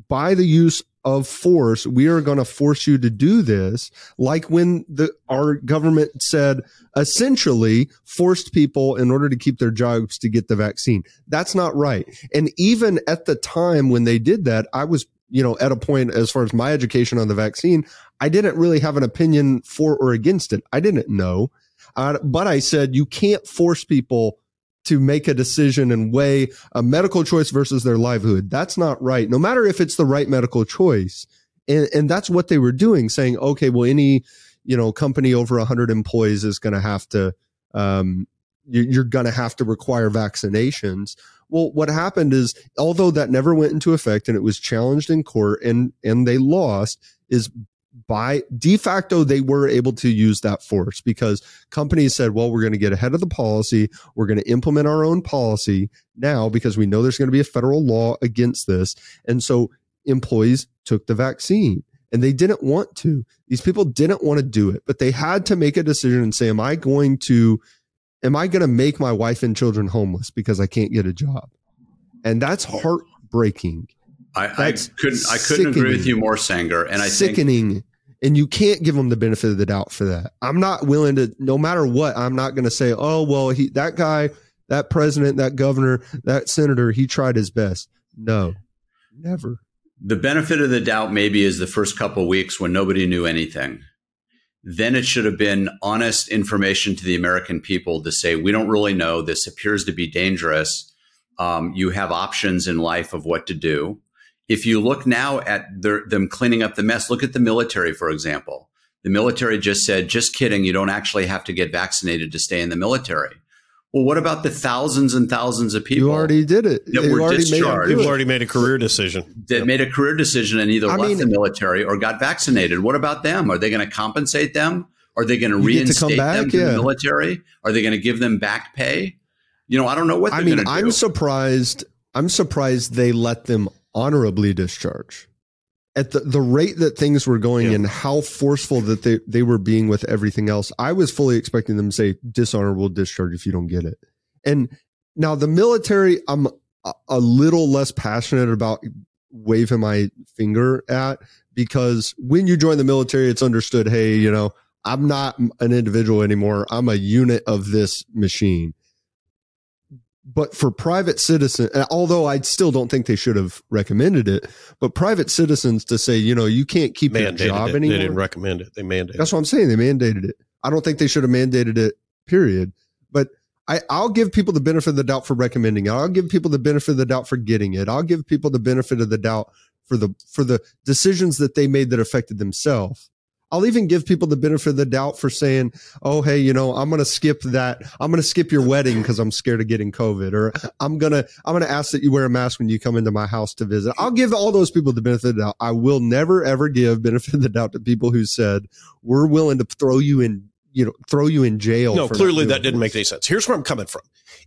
by the use of force, we are going to force you to do this, like when our government said essentially forced people in order to keep their jobs to get the vaccine, that's not right. And even at the time when they did that, I was, you know, at a point as far as my education on the vaccine, I didn't really have an opinion for or against it. I didn't know. But I said, you can't force people to make a decision and weigh a medical choice versus their livelihood. That's not right, no matter if it's the right medical choice. And that's what they were doing, saying, okay, well, any, you know, company over 100 employees is going to have to, you're going to have to require vaccinations. Well, what happened is, although that never went into effect and it was challenged in court and they lost, is by de facto, they were able to use that force because companies said, well, we're going to get ahead of the policy. We're going to implement our own policy now because we know there's going to be a federal law against this. And so employees took the vaccine and they didn't want to. These people didn't want to do it, but they had to make a decision and say, am I going to make my wife and children homeless because I can't get a job? And that's heartbreaking. I couldn't agree with you more, Sanger. And I think, and you can't give them the benefit of the doubt for that. I'm not willing to, no matter what, I'm not going to say, oh, well, that guy, that president, that governor, that senator, he tried his best. No, never. The benefit of the doubt maybe is the first couple of weeks when nobody knew anything. Then it should have been honest information to the American people to say, we don't really know. This appears to be dangerous. You have options in life of what to do. If you look now at them cleaning up the mess, look at the military, for example. The military just said, just kidding, you don't actually have to get vaccinated to stay in the military. Well, what about the thousands and thousands of people? You already did it. That were discharged. You've already made a career decision. That made a career decision and either left the military or got vaccinated. What about them? Are they going to compensate them? Are they going to reinstate them to the military? Are they going to give them back pay? You know, I don't know what they're going to do. I'm surprised they let them honorably discharge. At the rate that things were going and how forceful that they were being with everything else, I was fully expecting them to say dishonorable discharge if you don't get it. And now the military, I'm a little less passionate about waving my finger at, because when you join the military, it's understood, hey, you know, I'm not an individual anymore. I'm a unit of this machine. But for private citizens, although I still don't think they should have recommended it, but private citizens to say, you know, you can't keep your job anymore. They didn't recommend it. They mandated it. That's what I'm saying. They mandated it. I don't think they should have mandated it, period. But I'll give people the benefit of the doubt for recommending it. I'll give people the benefit of the doubt for getting it. I'll give people the benefit of the doubt for the decisions that they made that affected themselves. I'll even give people the benefit of the doubt for saying, oh, hey, you know, I'm going to skip that. I'm going to skip your wedding because I'm scared of getting COVID, or I'm going to ask that you wear a mask when you come into my house to visit. I'll give all those people the benefit of the doubt. I will never, ever give benefit of the doubt to people who said we're willing to throw you in jail. No, clearly that didn't make any sense. Here's where I'm coming from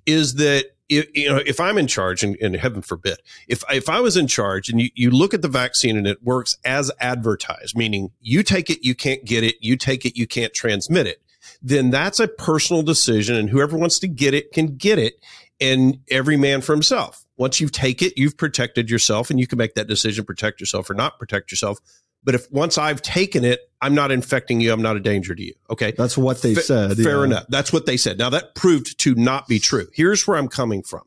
is that, if I'm in charge, and heaven forbid, if I was in charge and you look at the vaccine and it works as advertised, meaning you take it, you can't get it, you take it, you can't transmit it, then that's a personal decision. And whoever wants to get it can get it. And every man for himself. Once you take it, you've protected yourself and you can make that decision, protect yourself or not protect yourself. But if once I've taken it, I'm not infecting you. I'm not a danger to you. Okay. That's what they said. Fair enough. That's what they said. Now that proved to not be true. Here's where I'm coming from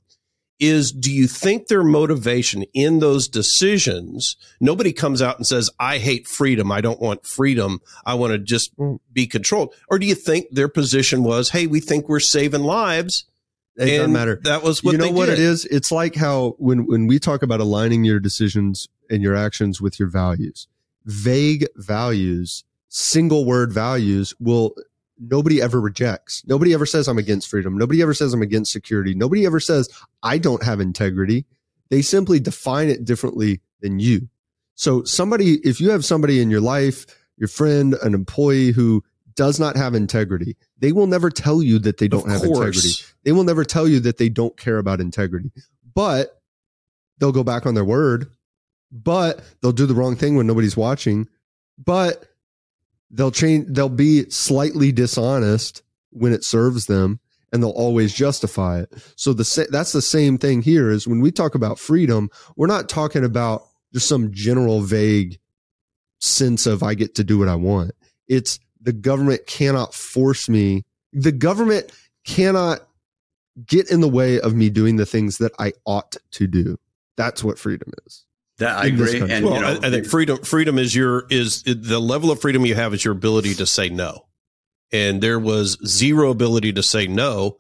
is, do you think their motivation in those decisions, nobody comes out and says, I hate freedom. I don't want freedom. I want to just be controlled. Or do you think their position was, hey, we think we're saving lives? It doesn't matter. That was what they did. You know what it is? It's like how when we talk about aligning your decisions and your actions with your values. Vague values, single word values nobody ever rejects. Nobody ever says I'm against freedom. Nobody ever says I'm against security. Nobody ever says I don't have integrity. They simply define it differently than you. So somebody, if you have somebody in your life, your friend, an employee who does not have integrity, they will never tell you that they don't have integrity. They will never tell you that they don't care about integrity, but they'll go back on their word. But they'll do the wrong thing when nobody's watching, but they'll change. They'll be slightly dishonest when it serves them, and they'll always justify it. So that's the same thing here is when we talk about freedom, we're not talking about just some general vague sense of I get to do what I want. It's the government cannot force me. The government cannot get in the way of me doing the things that I ought to do. That's what freedom is. That I agree. And well, I think freedom is the level of freedom you have is your ability to say no. And there was zero ability to say no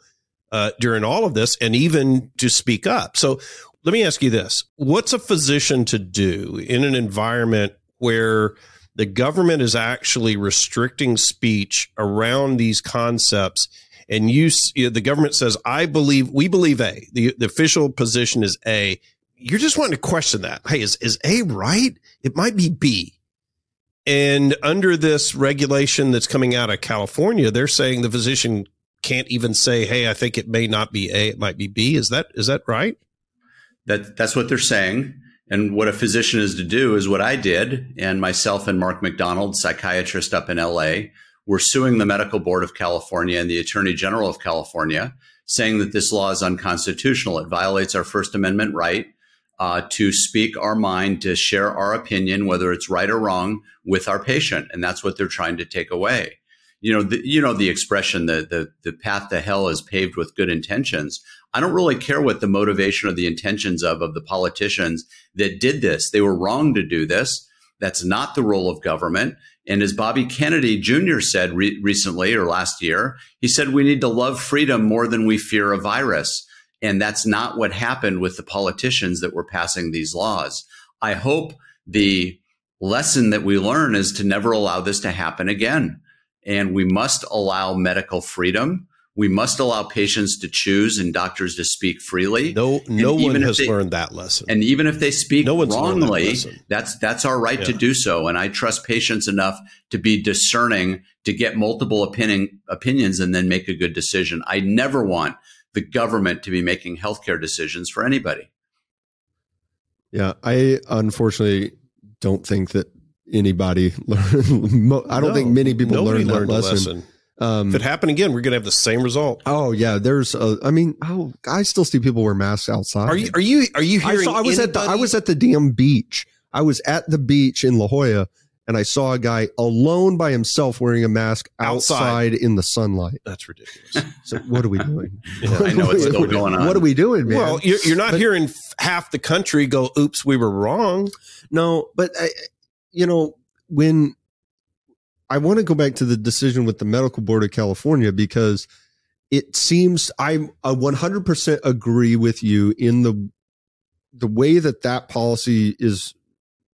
during all of this and even to speak up. So let me ask you this. What's a physician to do in an environment where the government is actually restricting speech around these concepts? And the government says, we believe A, the official position is A. You're just wanting to question that. Hey, is A right? It might be B. And under this regulation that's coming out of California, they're saying the physician can't even say, hey, I think it may not be A, it might be B. Is that right? That's what they're saying. And what a physician is to do is what I did. And myself and Mark McDonald, psychiatrist up in LA, were suing the Medical Board of California and the Attorney General of California, saying that this law is unconstitutional. It violates our First Amendment right to speak our mind, to share our opinion, whether it's right or wrong, with our patient. And that's what they're trying to take away. You know the expression, the path to hell is paved with good intentions. I don't really care what the motivation or the intentions of the politicians that did this. They were wrong to do this. That's not the role of government. And as Bobby Kennedy Jr. said recently or last year, he said, we need to love freedom more than we fear a virus. And that's not what happened with the politicians that were passing these laws. I hope the lesson that we learn is to never allow this to happen again. And we must allow medical freedom. We must allow patients to choose and doctors to speak freely. No one has learned that lesson. And even if they speak wrongly, that's our right to do so. And I trust patients enough to be discerning, to get multiple opinions and then make a good decision. I never want the government to be making healthcare decisions for anybody. Yeah, I unfortunately don't think that anybody learned. I don't think many people learned that lesson. If it happened again, we're going to have the same result. Oh yeah, I still see people wear masks outside. Are you hearing? I was at the beach in La Jolla, and I saw a guy alone by himself wearing a mask outside in the sunlight. That's ridiculous. So what are we doing? I know it's still going on. What are we doing, man? Well, you're not hearing half the country go, "Oops, we were wrong." No, but I want to go back to the decision with the Medical Board of California, because it seems I 100% agree with you in the way that policy is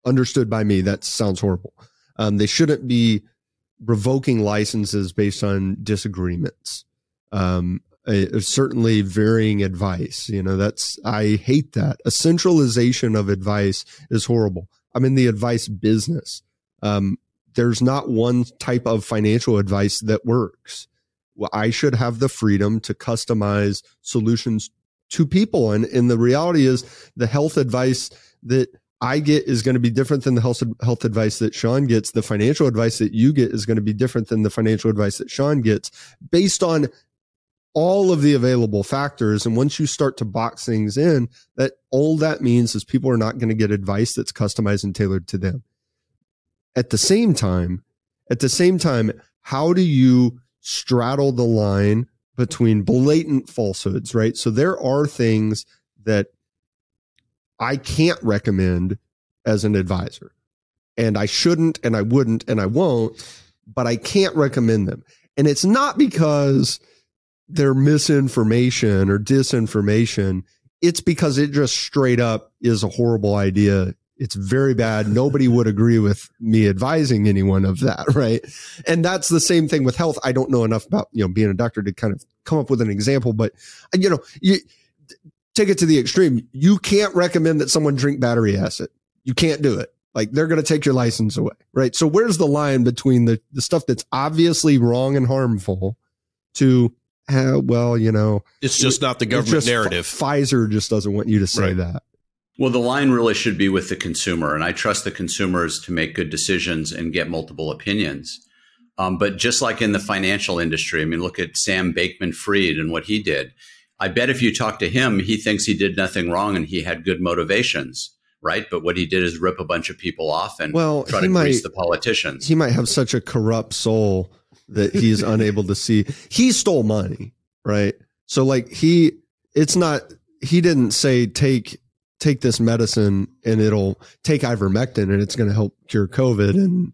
understood by me. That sounds horrible. They shouldn't be revoking licenses based on disagreements. Certainly varying advice. I hate that. A centralization of advice is horrible. I'm in the advice business. There's not one type of financial advice that works. Well, I should have the freedom to customize solutions to people. And the reality is the health advice that I get is going to be different than the health advice that Sean gets. The financial advice that you get is going to be different than the financial advice that Sean gets, based on all of the available factors. And once you start to box things in, that all that means is people are not going to get advice that's customized and tailored to them. At the same time, how do you straddle the line between blatant falsehoods, right? So there are things that I can't recommend as an advisor, and I shouldn't, and I wouldn't, and I won't, but I can't recommend them. And it's not because they're misinformation or disinformation. It's because it just straight up is a horrible idea. It's very bad. Nobody would agree with me advising anyone of that, right? And that's the same thing with health. I don't know enough about, being a doctor to kind of come up with an example, but you take it to the extreme. You can't recommend that someone drink battery acid. You can't do it. Like, they're going to take your license away, right? So where's the line between the stuff that's obviously wrong and harmful to, it's just not the government narrative. Pfizer just doesn't want you to say that. Well, the line really should be with the consumer, and I trust the consumers to make good decisions and get multiple opinions. But just like in the financial industry, look at Sam Bankman-Fried and what he did. I bet if you talk to him, he thinks he did nothing wrong and he had good motivations, right? But what he did is rip a bunch of people off and try to grease the politicians. He might have such a corrupt soul that he's unable to see. He stole money, right? So he didn't say take this medicine and it'll take ivermectin and it's going to help cure COVID. And,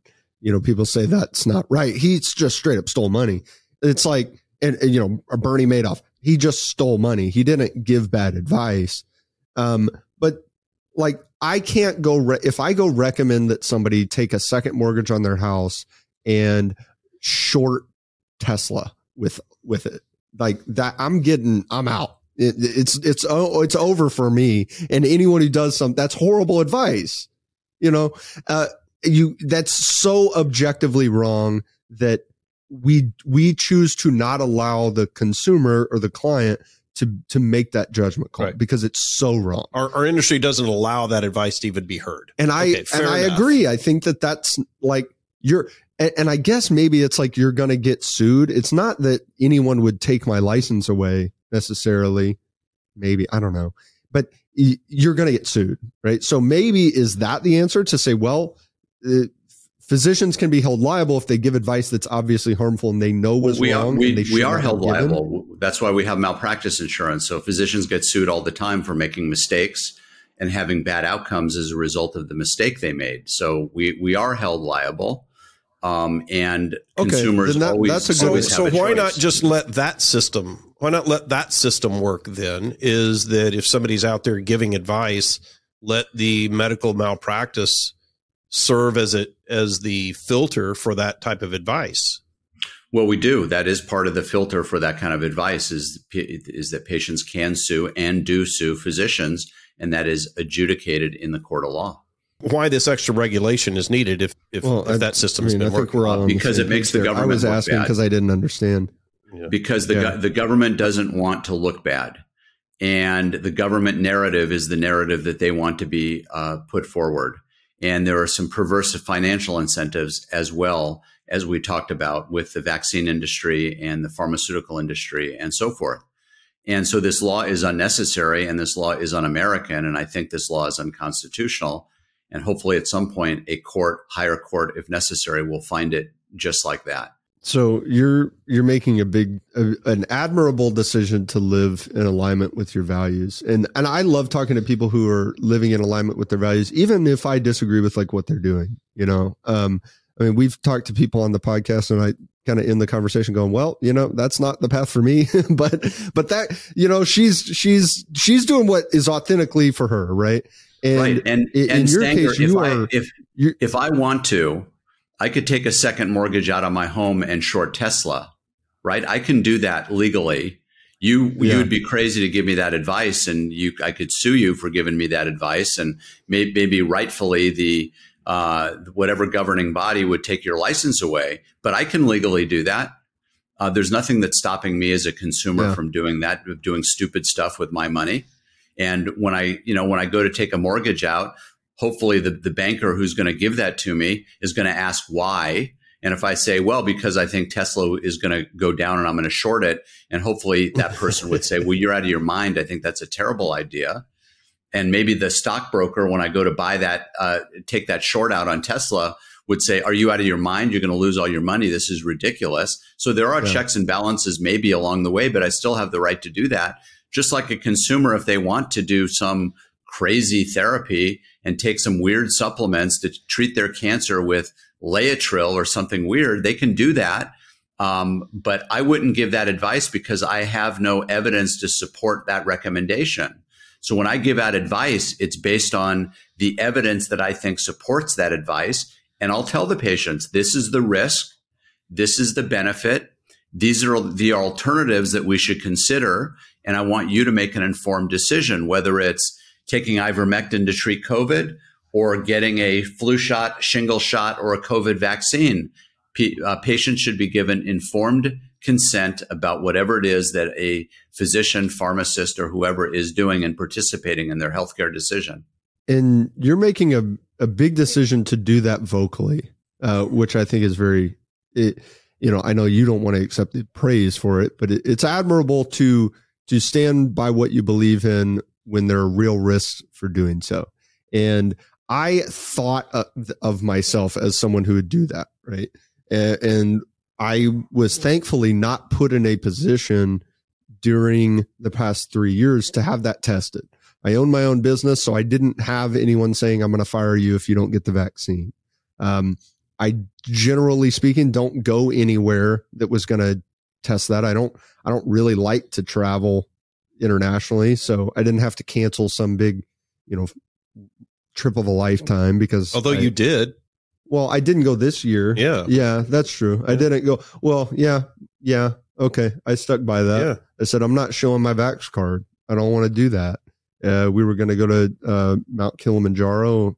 people say that's not right. He's just straight up stole money. It's like, Bernie Madoff, he just stole money. He didn't give bad advice. But I can't go, if I go recommend that somebody take a second mortgage on their house and short Tesla with it like that, I'm out. It's over for me. And anyone who does something, that's horrible advice. That's so objectively wrong that we choose to not allow the consumer or the client to make that judgment call because it's so wrong. Our industry doesn't allow that advice to even be heard. And I agree. I think that's like and I guess maybe it's like you're going to get sued. It's not that anyone would take my license away necessarily, maybe, I don't know, but you're going to get sued, right? So maybe is that the answer to say, physicians can be held liable if they give advice that's obviously harmful and they know was wrong. We are held liable. That's why we have malpractice insurance. So physicians get sued all the time for making mistakes and having bad outcomes as a result of the mistake they made. So we are held liable. Consumers always have a choice. Why not let that system work then, is that if somebody's out there giving advice, let the medical malpractice serve as the filter for that type of advice. Well, we do. That is part of the filter for that kind of advice is that patients can sue and do sue physicians, and that is adjudicated in the court of law. Why this extra regulation is needed if that system has been working? Because it makes the government look bad. I was asking because I didn't understand. Yeah. Because the government doesn't want to look bad. And the government narrative is the narrative that they want to be put forward. And there are some perverse financial incentives as well, as we talked about with the vaccine industry and the pharmaceutical industry and so forth. And so this law is unnecessary and this law is un-American. And I think this law is unconstitutional. And hopefully at some point, a court, higher court, if necessary, will find it just like that. So you're making an admirable decision to live in alignment with your values. And I love talking to people who are living in alignment with their values, even if I disagree with like what they're doing, you know. I mean, we've talked to people on the podcast and I kind of end the conversation going, well, you know, that's not the path for me, but that, you know, she's doing what is authentically for her. Right. And, right. and in your Sanger, case, if I want to, I could take a second mortgage out on my home and short Tesla, right? I can do that legally. You would be crazy to give me that advice, and I could sue you for giving me that advice, and maybe rightfully the whatever governing body would take your license away. But I can legally do that. There's nothing that's stopping me as a consumer from doing that, of doing stupid stuff with my money. And when I go to take a mortgage out, hopefully the banker who's going to give that to me is going to ask why. And if I say, well, because I think Tesla is going to go down and I'm going to short it. And hopefully that person would say, well, you're out of your mind. I think that's a terrible idea. And maybe the stockbroker, when I go to buy that, take that short out on Tesla, would say, are you out of your mind? You're going to lose all your money. This is ridiculous. So there are checks and balances maybe along the way, but I still have the right to do that. Just like a consumer, if they want to do some crazy therapy and take some weird supplements to treat their cancer with Laetril or something weird, they can do that. But I wouldn't give that advice because I have no evidence to support that recommendation. So when I give out advice, it's based on the evidence that I think supports that advice. And I'll tell the patients, this is the risk. This is the benefit. These are the alternatives that we should consider. And I want you to make an informed decision, whether it's taking ivermectin to treat COVID or getting a flu shot, shingle shot, or a COVID vaccine. Patients should be given informed consent about whatever it is that a physician, pharmacist, or whoever is doing and participating in their healthcare decision. And you're making a big decision to do that vocally, which I think is I know you don't want to accept the praise for it, but it's admirable to stand by what you believe in when there are real risks for doing so. And I thought of myself as someone who would do that, right? And I was thankfully not put in a position during the past 3 years to have that tested. I own my own business, so I didn't have anyone saying, I'm going to fire you if you don't get the vaccine. I, generally speaking, don't go anywhere that was going to test that. I don't really like to travel internationally, so I didn't have to cancel some big, trip of a lifetime because. Although you did. Well, I didn't go this year. Yeah, that's true. Yeah. I didn't go. Well, yeah. Okay, I stuck by that. Yeah. I said I'm not showing my Vax card. I don't want to do that. We were going to go to Mount Kilimanjaro.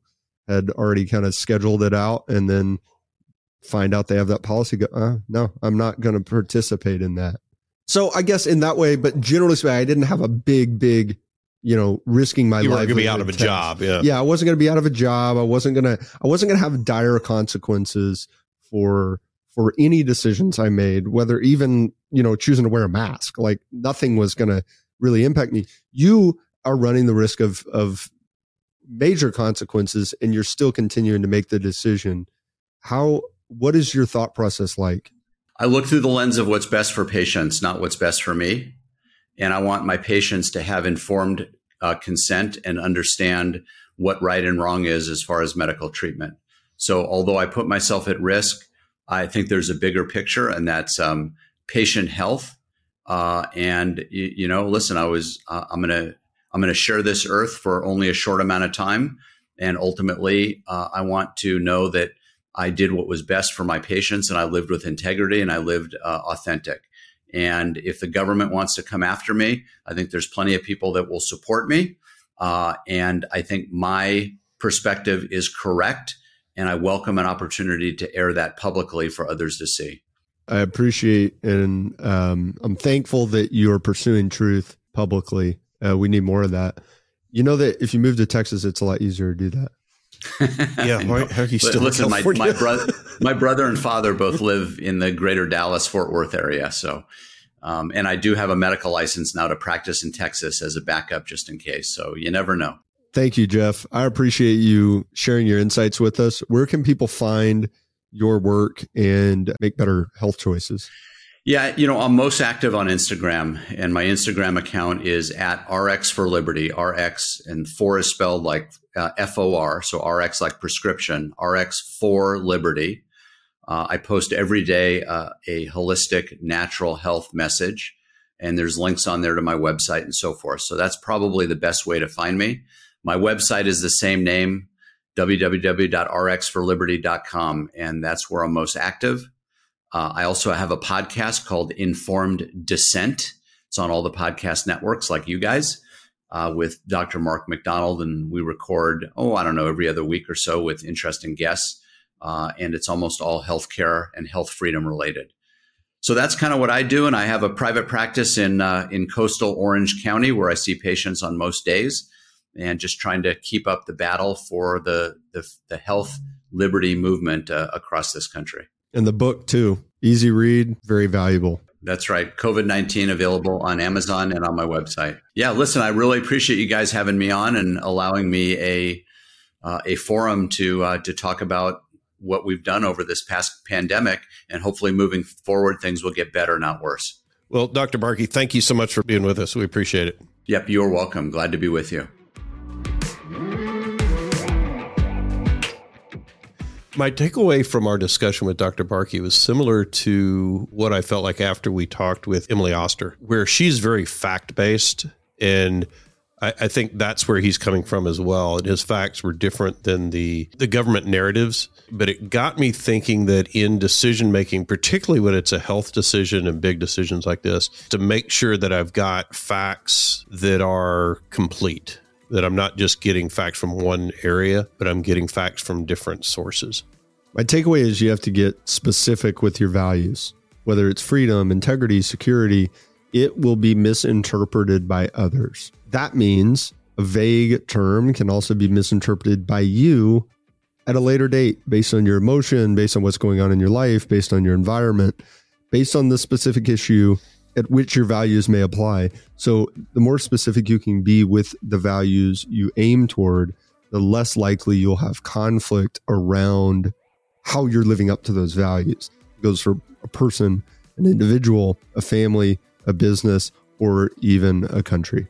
Had already kind of scheduled it out, and then find out they have that policy. No, I'm not going to participate in that. So I guess in that way, but generally speaking, I didn't have a big, risking my life. You weren't going to be out of a job. Yeah. Yeah. I wasn't going to be out of a job. I wasn't going to have dire consequences for any decisions I made, whether even, choosing to wear a mask, like nothing was going to really impact me. You are running the risk of major consequences, and you're still continuing to make the decision. What is your thought process like? I look through the lens of what's best for patients, not what's best for me. And I want my patients to have informed consent and understand what right and wrong is as far as medical treatment. So although I put myself at risk, I think there's a bigger picture, and that's patient health. And, listen, I'm going to I'm going to share this earth for only a short amount of time. And ultimately, I want to know that I did what was best for my patients, and I lived with integrity, and I lived authentic. And if the government wants to come after me, I think there's plenty of people that will support me. And I think my perspective is correct. And I welcome an opportunity to air that publicly for others to see. I appreciate, and I'm thankful that you're pursuing truth publicly. We need more of that. You know that if you move to Texas, it's a lot easier to do that. Yeah, He's still listen, my brother and father both live in the greater Dallas-Fort Worth area. So, and I do have a medical license now to practice in Texas as a backup just in case. So you never know. Thank you, Jeff. I appreciate you sharing your insights with us. Where can people find your work and make better health choices? Yeah, you know, I'm most active on Instagram, and my Instagram account is at RX4Liberty. RX and 4 is spelled like F-O-R, so RX like prescription, RX4Liberty. I post every day a holistic natural health message, and there's links on there to my website and so forth. So that's probably the best way to find me. My website is the same name, www.rx4liberty.com, and that's where I'm most active. I also have a podcast called Informed Dissent. It's on all the podcast networks like you guys with Dr. Mark McDonald. And we record, every other week or so with interesting guests. And it's almost all healthcare and health freedom related. So that's kind of what I do. And I have a private practice in coastal Orange County where I see patients on most days and just trying to keep up the battle for the health liberty movement across this country. And the book too. Easy read, very valuable. That's right. COVID-19 available on Amazon and on my website. Yeah, listen, I really appreciate you guys having me on and allowing me a forum to talk about what we've done over this past pandemic, and hopefully moving forward, things will get better, not worse. Well, Dr. Barkey, thank you so much for being with us. We appreciate it. Yep, you're welcome. Glad to be with you. My takeaway from our discussion with Dr. Barkey was similar to what I felt like after we talked with Emily Oster, where she's very fact-based. And I think that's where he's coming from as well. And his facts were different than the government narratives. But it got me thinking that in decision-making, particularly when it's a health decision and big decisions like this, to make sure that I've got facts that are complete. That I'm not just getting facts from one area, but I'm getting facts from different sources. My takeaway is you have to get specific with your values, whether it's freedom, integrity, security, it will be misinterpreted by others. That means a vague term can also be misinterpreted by you at a later date based on your emotion, based on what's going on in your life, based on your environment, based on the specific issue at which your values may apply. So the more specific you can be with the values you aim toward, the less likely you'll have conflict around how you're living up to those values. It goes for a person, an individual, a family, a business, or even a country.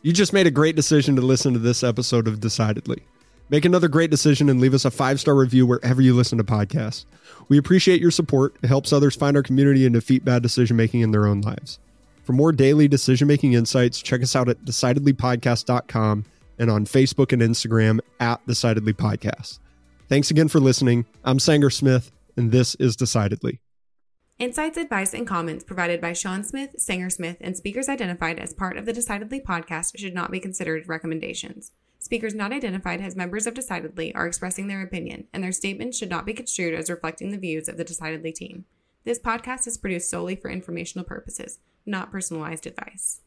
You just made a great decision to listen to this episode of Decidedly. Make another great decision and leave us a 5-star review wherever you listen to podcasts. We appreciate your support. It helps others find our community and defeat bad decision-making in their own lives. For more daily decision-making insights, check us out at decidedlypodcast.com and on Facebook and Instagram at Decidedly Podcast. Thanks again for listening. I'm Sanger Smith, and this is Decidedly. Insights, advice, and comments provided by Sean Smith, Sanger Smith, and speakers identified as part of the Decidedly Podcast should not be considered recommendations. Speakers not identified as members of Decidedly are expressing their opinion, and their statements should not be construed as reflecting the views of the Decidedly team. This podcast is produced solely for informational purposes, not personalized advice.